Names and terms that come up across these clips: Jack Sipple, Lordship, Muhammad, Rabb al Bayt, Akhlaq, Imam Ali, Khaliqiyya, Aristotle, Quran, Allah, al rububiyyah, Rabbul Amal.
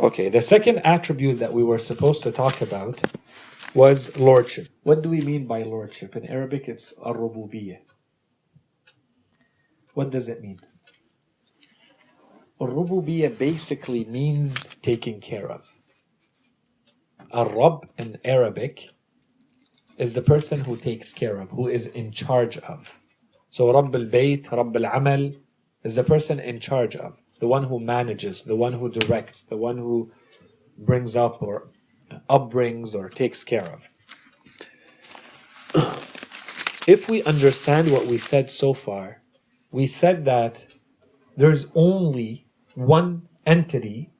Okay, the second attribute that we were supposed to talk about was lordship. What do we mean by lordship? In Arabic, it's al rububiyyah. What does it mean? Al rububiyyah basically means taking care of. Al Rabb in Arabic is the person who takes care of, who is in charge of. So Rabb al Bayt, Rabbul Amal is the person in charge of, the one who manages, the one who directs, the one who brings up or upbrings or takes care of. If we understand what we said so far, we said that there's only one entity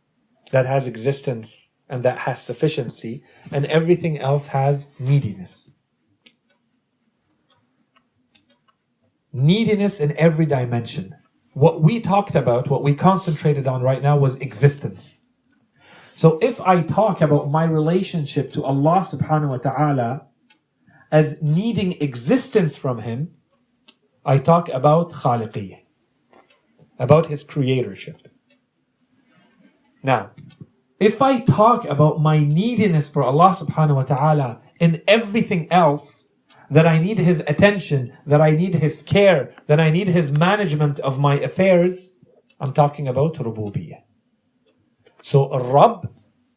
that has existence and that has sufficiency, and everything else has neediness. Neediness in every dimension. What we talked about, what we concentrated on right now was existence. So if I talk about my relationship to Allah subhanahu wa ta'ala as needing existence from Him, I talk about Khaliqiyya, about His creatorship. Now, if I talk about my neediness for Allah subhanahu wa ta'ala in everything else, that I need His attention, that I need His care, that I need His management of my affairs, I'm talking about rububiyyah. So Rabb,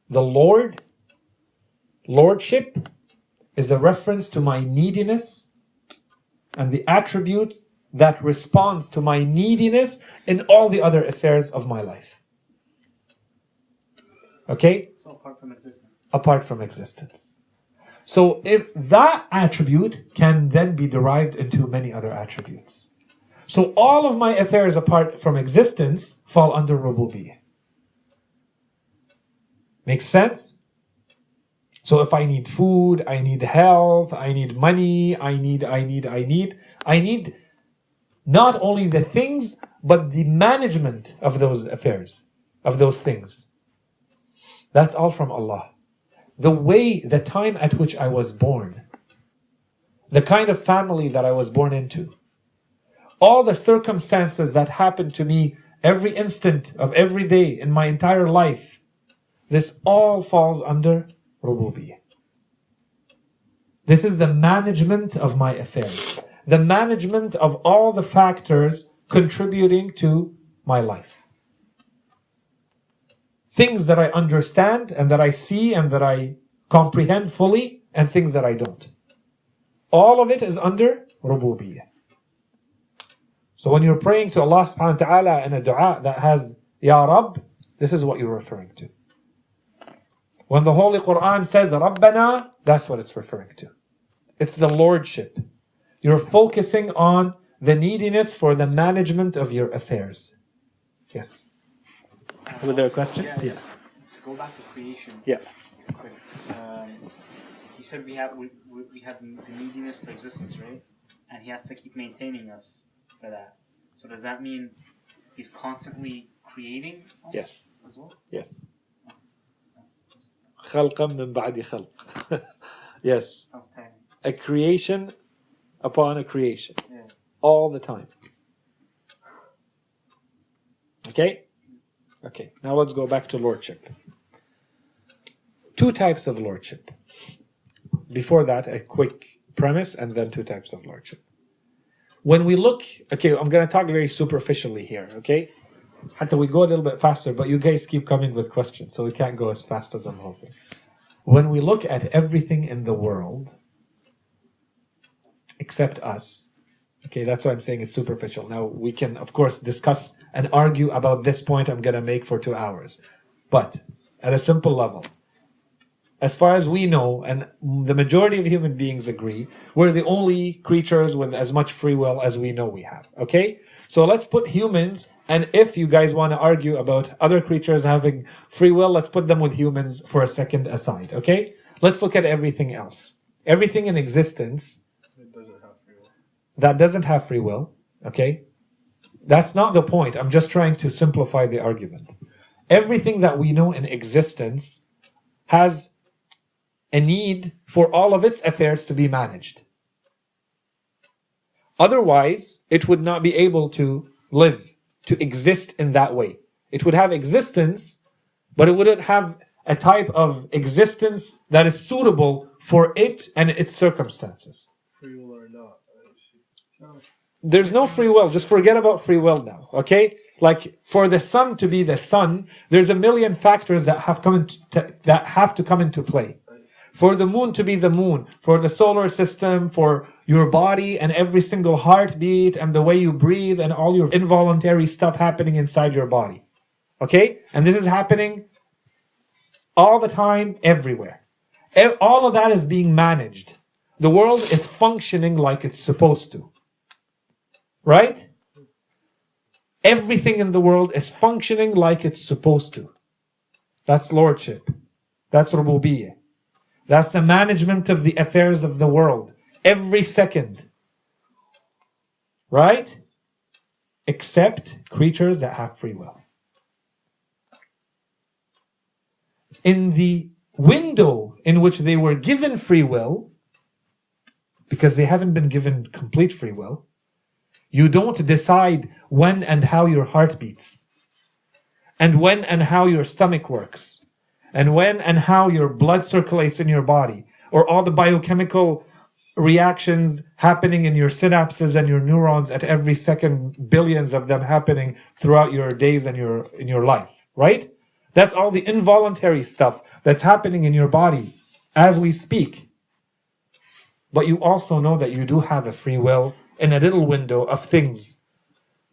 the Lord, Lordship, is a reference to my neediness and the attribute that responds to my neediness in all the other affairs of my life. Okay? So apart from existence. Apart from existence. So if that attribute can then be derived into many other attributes. So all of my affairs apart from existence fall under rububiyyah. Makes sense? So if I need food, I need health, I need money, I need not only the things, but the management of those affairs, of those things. That's all from Allah. The way, the time at which I was born, the kind of family that I was born into, all the circumstances that happened to me every instant of every day in my entire life, this all falls under rububiyyah. This is the management of my affairs, the management of all the factors contributing to my life. Things that I understand and that I see and that I comprehend fully, and things that I don't. All of it is under rububiyyah. So when you're praying to Allah subhanahu wa ta'ala in a dua that has Ya Rabb, this is what you're referring to. When the Holy Quran says Rabbana, that's what it's referring to. It's the lordship. You're focusing on the neediness for the management of your affairs. Yes. Was there a question? Yeah. To go back to creation. Yeah. Quick. You said we have the neediness for existence, right? And He has to keep maintaining us for that. So does that mean He's constantly creating us? Yes. As well? Yes. خلقا من بعد خلق. Yes. Sounds timing. A creation upon a creation. Yeah. All the time. Okay? Okay, now let's go back to lordship. Two types of lordship. Before that, a quick premise and then two types of lordship. When we look, okay, I'm going to talk very superficially here, okay? Until we go a little bit faster, but you guys keep coming with questions, so we can't go as fast as I'm hoping. When we look at everything in the world, except us, okay, that's why I'm saying it's superficial. Now, we can, of course, discuss and argue about this point I'm going to make for 2 hours. But at a simple level, as far as we know, and the majority of human beings agree, we're the only creatures with as much free will as we know we have. Okay? So let's put humans, and if you guys want to argue about other creatures having free will, let's put them with humans for a second aside. Okay? Let's look at everything else. Everything in existence that doesn't have free will, okay? That's not the point. I'm just trying to simplify the argument. Everything that we know in existence has a need for all of its affairs to be managed. Otherwise, it would not be able to live, to exist in that way. It would have existence, but it wouldn't have a type of existence that is suitable for it and its circumstances. Free will or not. There's no free will. Just forget about free will now, okay? Like, for the sun to be the sun, there's a million factors that have to come into play. For the moon to be the moon, for the solar system, for your body and every single heartbeat and the way you breathe and all your involuntary stuff happening inside your body. Okay? And this is happening all the time, everywhere. All of that is being managed. The world is functioning like it's supposed to. Right? Everything in the world is functioning like it's supposed to. That's lordship. That's rububiyyah. That's the management of the affairs of the world. Every second. Right? Except creatures that have free will. In the window in which they were given free will, because they haven't been given complete free will, you don't decide when and how your heart beats, and when and how your stomach works, and when and how your blood circulates in your body, or all the biochemical reactions happening in your synapses and your neurons at every second, billions of them happening throughout your days and in your life, right? That's all the involuntary stuff that's happening in your body as we speak. But you also know that you do have a free will in a little window of things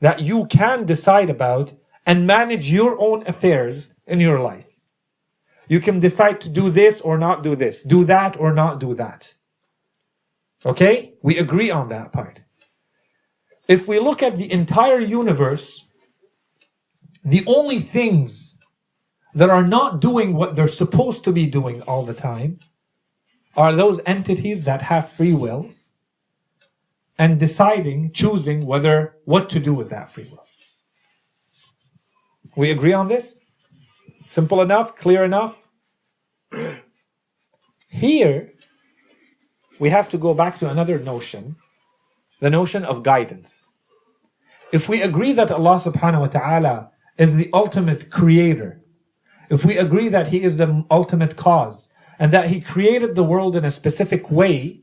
that you can decide about and manage your own affairs in your life. You can decide to do this or not do this, do that or not do that. Okay? We agree on that part. If we look at the entire universe, the only things that are not doing what they're supposed to be doing all the time are those entities that have free will and choosing what to do with that free will. We agree on this? Simple enough? Clear enough? Here, we have to go back to another notion, the notion of guidance. If we agree that Allah subhanahu wa ta'ala is the ultimate creator, if we agree that He is the ultimate cause, and that He created the world in a specific way,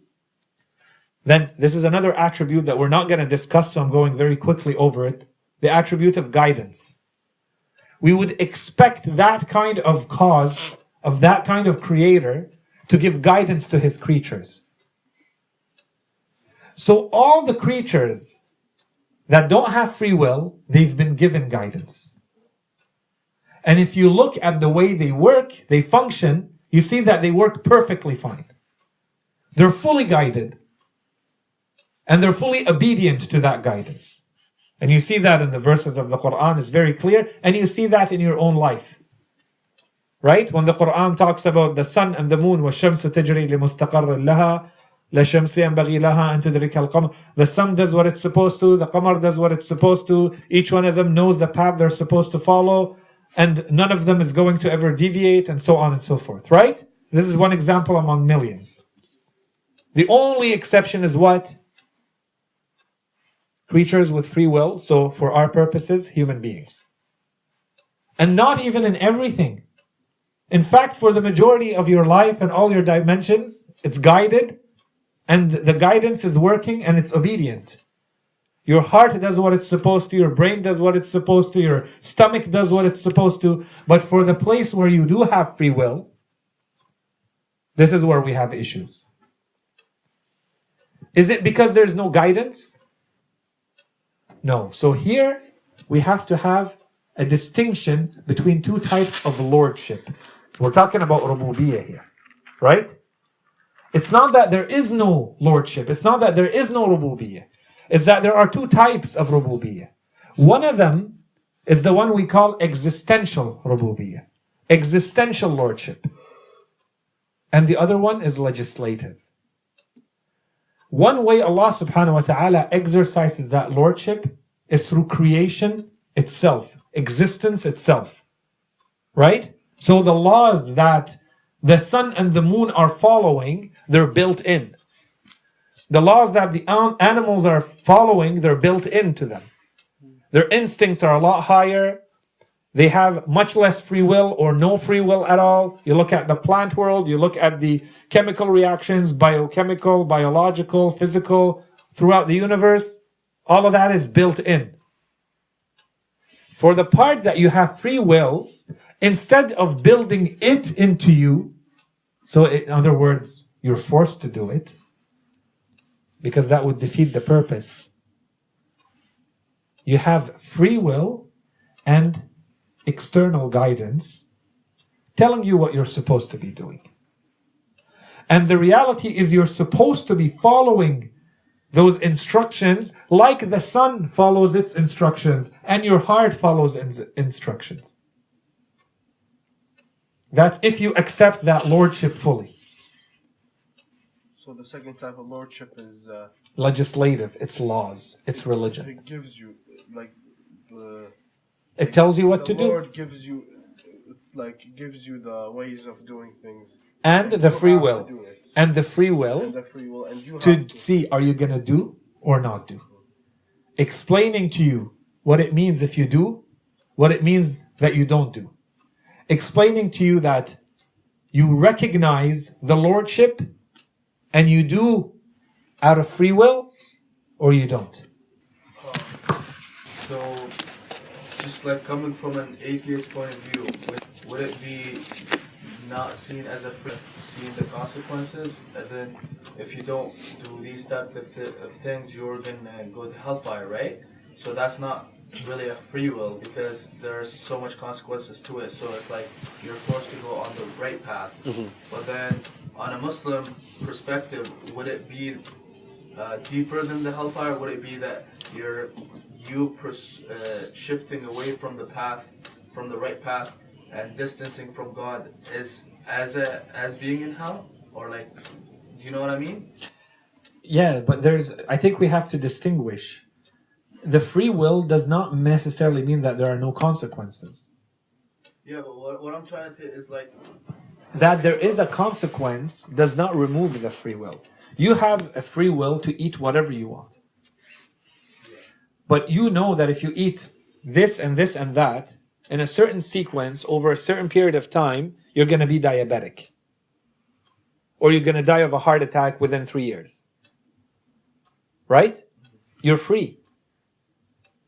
then this is another attribute that we're not going to discuss, so I'm going very quickly over it. The attribute of guidance. We would expect that kind of cause, of that kind of creator, to give guidance to his creatures. So all the creatures that don't have free will, they've been given guidance. And if you look at the way they work, they function, you see that they work perfectly fine. They're fully guided. And they're fully obedient to that guidance. And you see that in the verses of the Quran, it's very clear. And you see that in your own life. Right? When the Quran talks about the sun and the moon, وَالشَّمْسُ تَجْرِي لِمُسْتَقَرٍ لَهَا لَشَمْسُ يَنْبَغِي لَهَا أَن تُدْرِكَ الْقَمَرَ. The sun does what it's supposed to, the qamar does what it's supposed to, each one of them knows the path they're supposed to follow, and none of them is going to ever deviate, and so on and so forth. Right? This is one example among millions. The only exception is what? Creatures with free will, so for our purposes, human beings. And not even in everything. In fact, for the majority of your life and all your dimensions, it's guided, and the guidance is working, and it's obedient. Your heart does what it's supposed to, your brain does what it's supposed to, your stomach does what it's supposed to, but for the place where you do have free will, this is where we have issues. Is it because there's no guidance? No. So here, we have to have a distinction between two types of lordship. We're talking about rububiyyah here, right? It's not that there is no lordship. It's not that there is no rububiyyah. It's that there are two types of rububiyyah. One of them is the one we call existential rububiyyah, existential lordship. And the other one is legislative. One way Allah subhanahu wa ta'ala exercises that lordship is through creation itself, existence itself, right? So the laws that the sun and the moon are following, they're built in. The laws that the animals are following, they're built into them. Their instincts are a lot higher. They have much less free will or no free will at all. You look at the plant world, you look at the chemical reactions, biochemical, biological, physical, throughout the universe. All of that is built in. For the part that you have free will, instead of building it into you, so in other words, you're forced to do it, because that would defeat the purpose. You have free will and external guidance telling you what you're supposed to be doing. And the reality is you're supposed to be following those instructions like the sun follows its instructions and your heart follows instructions. That's if you accept that lordship fully. So the second type of lordship is legislative. It's laws. It's religion. It gives you it tells you what to do. The Lord gives you the ways of doing things and the free will. And you have to see, are you going to do or not do? Explaining to you what it means if you do, what it means that you don't do. Explaining to you that you recognize the lordship and you do out of free will or you don't. So, just like coming from an atheist point of view, would it be not seen as seeing the consequences? As in, if you don't do these types of things, you're going to go to hellfire, right? So that's not really a free will because there's so much consequences to it. So it's like you're forced to go on the right path. Mm-hmm. But then on a Muslim perspective, would it be deeper than the hellfire? Would it be that you're shifting away from the path, from the right path, and distancing from God is as being in hell? Or like, you know what I mean? Yeah, but I think we have to distinguish. The free will does not necessarily mean that there are no consequences. Yeah, but what I'm trying to say is like... That there is a consequence does not remove the free will. You have a free will to eat whatever you want. Yeah. But you know that if you eat this and this and that, in a certain sequence, over a certain period of time, you're going to be diabetic. Or you're going to die of a heart attack within 3 years. Right? You're free.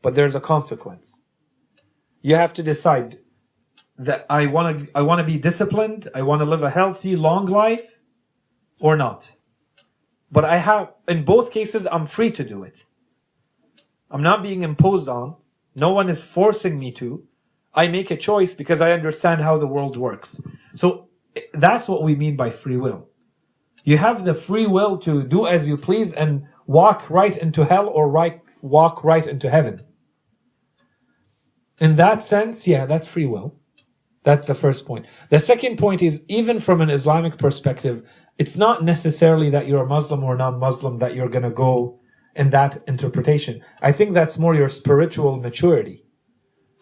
But there's a consequence. You have to decide that I want to be disciplined, I want to live a healthy, long life, or not. But in both cases, I'm free to do it. I'm not being imposed on. No one is forcing me to. I make a choice because I understand how the world works. So that's what we mean by free will. You have the free will to do as you please and walk right into hell or walk right into heaven. In that sense, yeah, that's free will. That's the first point. The second point is, even from an Islamic perspective, it's not necessarily that you're a Muslim or non-Muslim that you're going to go in that interpretation. I think that's more your spiritual maturity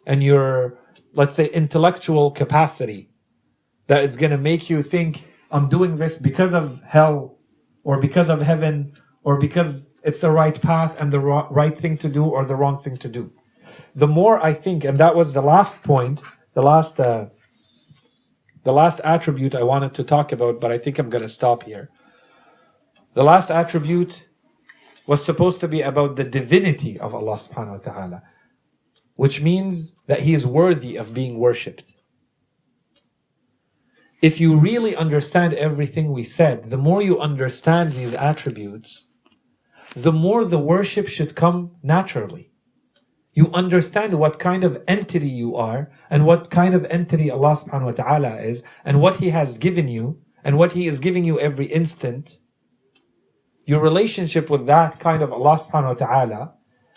and your, let's say, intellectual capacity that it's going to make you think, I'm doing this because of hell or because of heaven or because it's the right path and the right thing to do or the wrong thing to do. The more I think, and that was the last point, the last attribute I wanted to talk about, but I think I'm going to stop here. The last attribute was supposed to be about the divinity of Allah subhanahu wa ta'ala, which means that He is worthy of being worshipped. If you really understand everything we said, the more you understand these attributes, the more the worship should come naturally. You understand what kind of entity you are and what kind of entity Allah subhanahu wa ta'ala is and what He has given you and what He is giving you every instant. Your relationship with that kind of Allah subhanahu wa ta'ala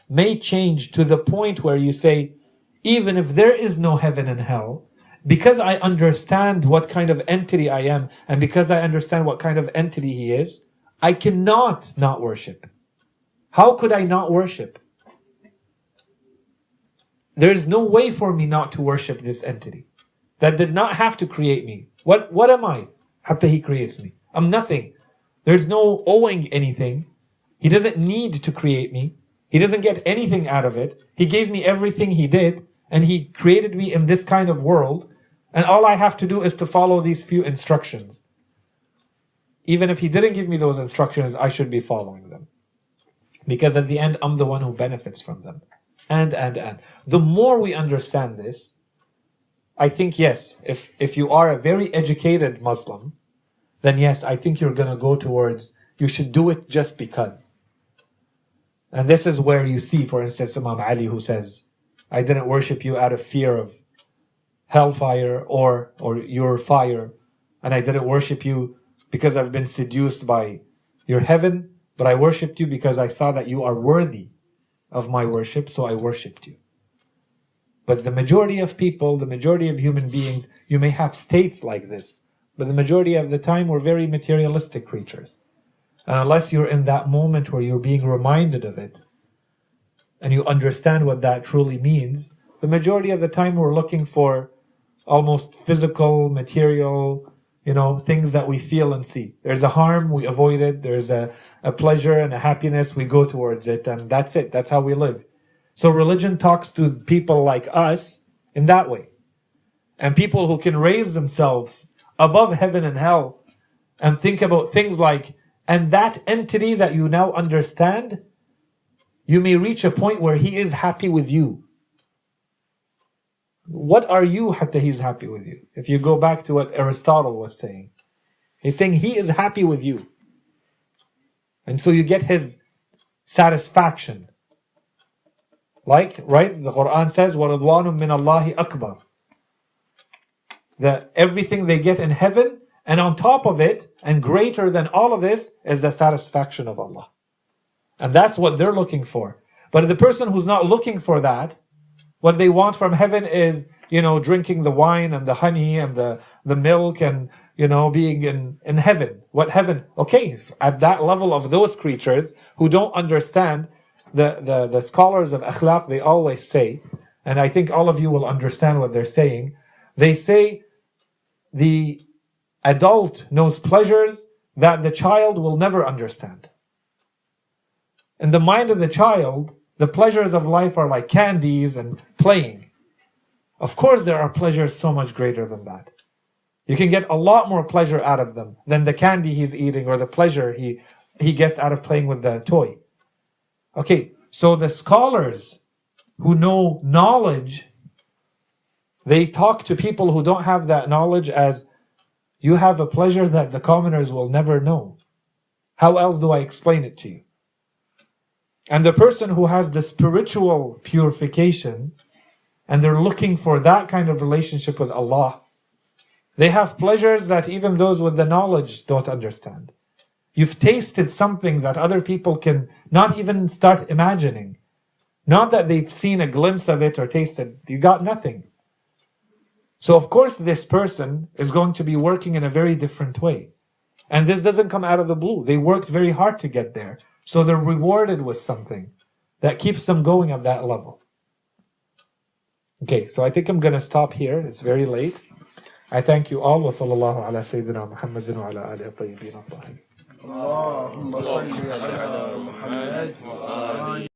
may change to the point where you say, even if there is no heaven and hell, because I understand what kind of entity I am and because I understand what kind of entity He is, I cannot not worship. How could I not worship? There is no way for me not to worship this entity that did not have to create me. What am I? Hatta He creates me. I'm nothing. There's no owing anything. He doesn't need to create me. He doesn't get anything out of it. He gave me everything He did. and He created me in this kind of world, and all I have to do is to follow these few instructions. Even if He didn't give me those instructions, I should be following them. Because at the end, I'm the one who benefits from them. And. The more we understand this, I think, yes, if you are a very educated Muslim, then yes, I think you're going to go towards, you should do it just because. And this is where you see, for instance, Imam Ali, who says, I didn't worship you out of fear of hellfire or your fire, and I didn't worship you because I've been seduced by your heaven, but I worshipped you because I saw that you are worthy of my worship, so I worshipped you. But the majority of people, the majority of human beings, you may have states like this, but the majority of the time we're very materialistic creatures. And unless you're in that moment where you're being reminded of it, and you understand what that truly means, the majority of the time we're looking for almost physical, material, things that we feel and see. There's a harm, we avoid it. There's a pleasure and a happiness, we go towards it, and that's it. That's how we live. So religion talks to people like us in that way. And people who can raise themselves above heaven and hell and think about things like, and that entity that you now understand, you may reach a point where he is happy with you. What are you hatta he's happy with you? If you go back to what Aristotle was saying, he's saying he is happy with you. And so you get his satisfaction. Like, right, the Quran says, وَرَضْوَانٌ مِّنَ اللَّهِ أَكْبَرٌ. That everything they get in heaven, and on top of it, and greater than all of this, is the satisfaction of Allah. And that's what they're looking for. But the person who's not looking for that, what they want from heaven is, drinking the wine and the honey and the milk and, being in heaven. What heaven? Okay, at that level of those creatures who don't understand. The scholars of Akhlaq, they always say, and I think all of you will understand what they're saying, they say the adult knows pleasures that the child will never understand. In the mind of the child, the pleasures of life are like candies and playing. Of course there are pleasures so much greater than that. You can get a lot more pleasure out of them than the candy he's eating or the pleasure he gets out of playing with the toy. Okay, so the scholars who know knowledge, they talk to people who don't have that knowledge as, you have a pleasure that the commoners will never know. How else do I explain it to you? And the person who has the spiritual purification, and they're looking for that kind of relationship with Allah, they have pleasures that even those with the knowledge don't understand. You've tasted something that other people can not even start imagining. Not that they've seen a glimpse of it or tasted. You got nothing. So of course this person is going to be working in a very different way. And this doesn't come out of the blue. They worked very hard to get there. So they're rewarded with something that keeps them going at that level. Okay, so I think I'm going to stop here. It's very late. I thank you all. Wa sallallahu ala Sayyidina Muhammadin wa ala alihi tayyibin at-tahirin. اللهم صل على محمد وآل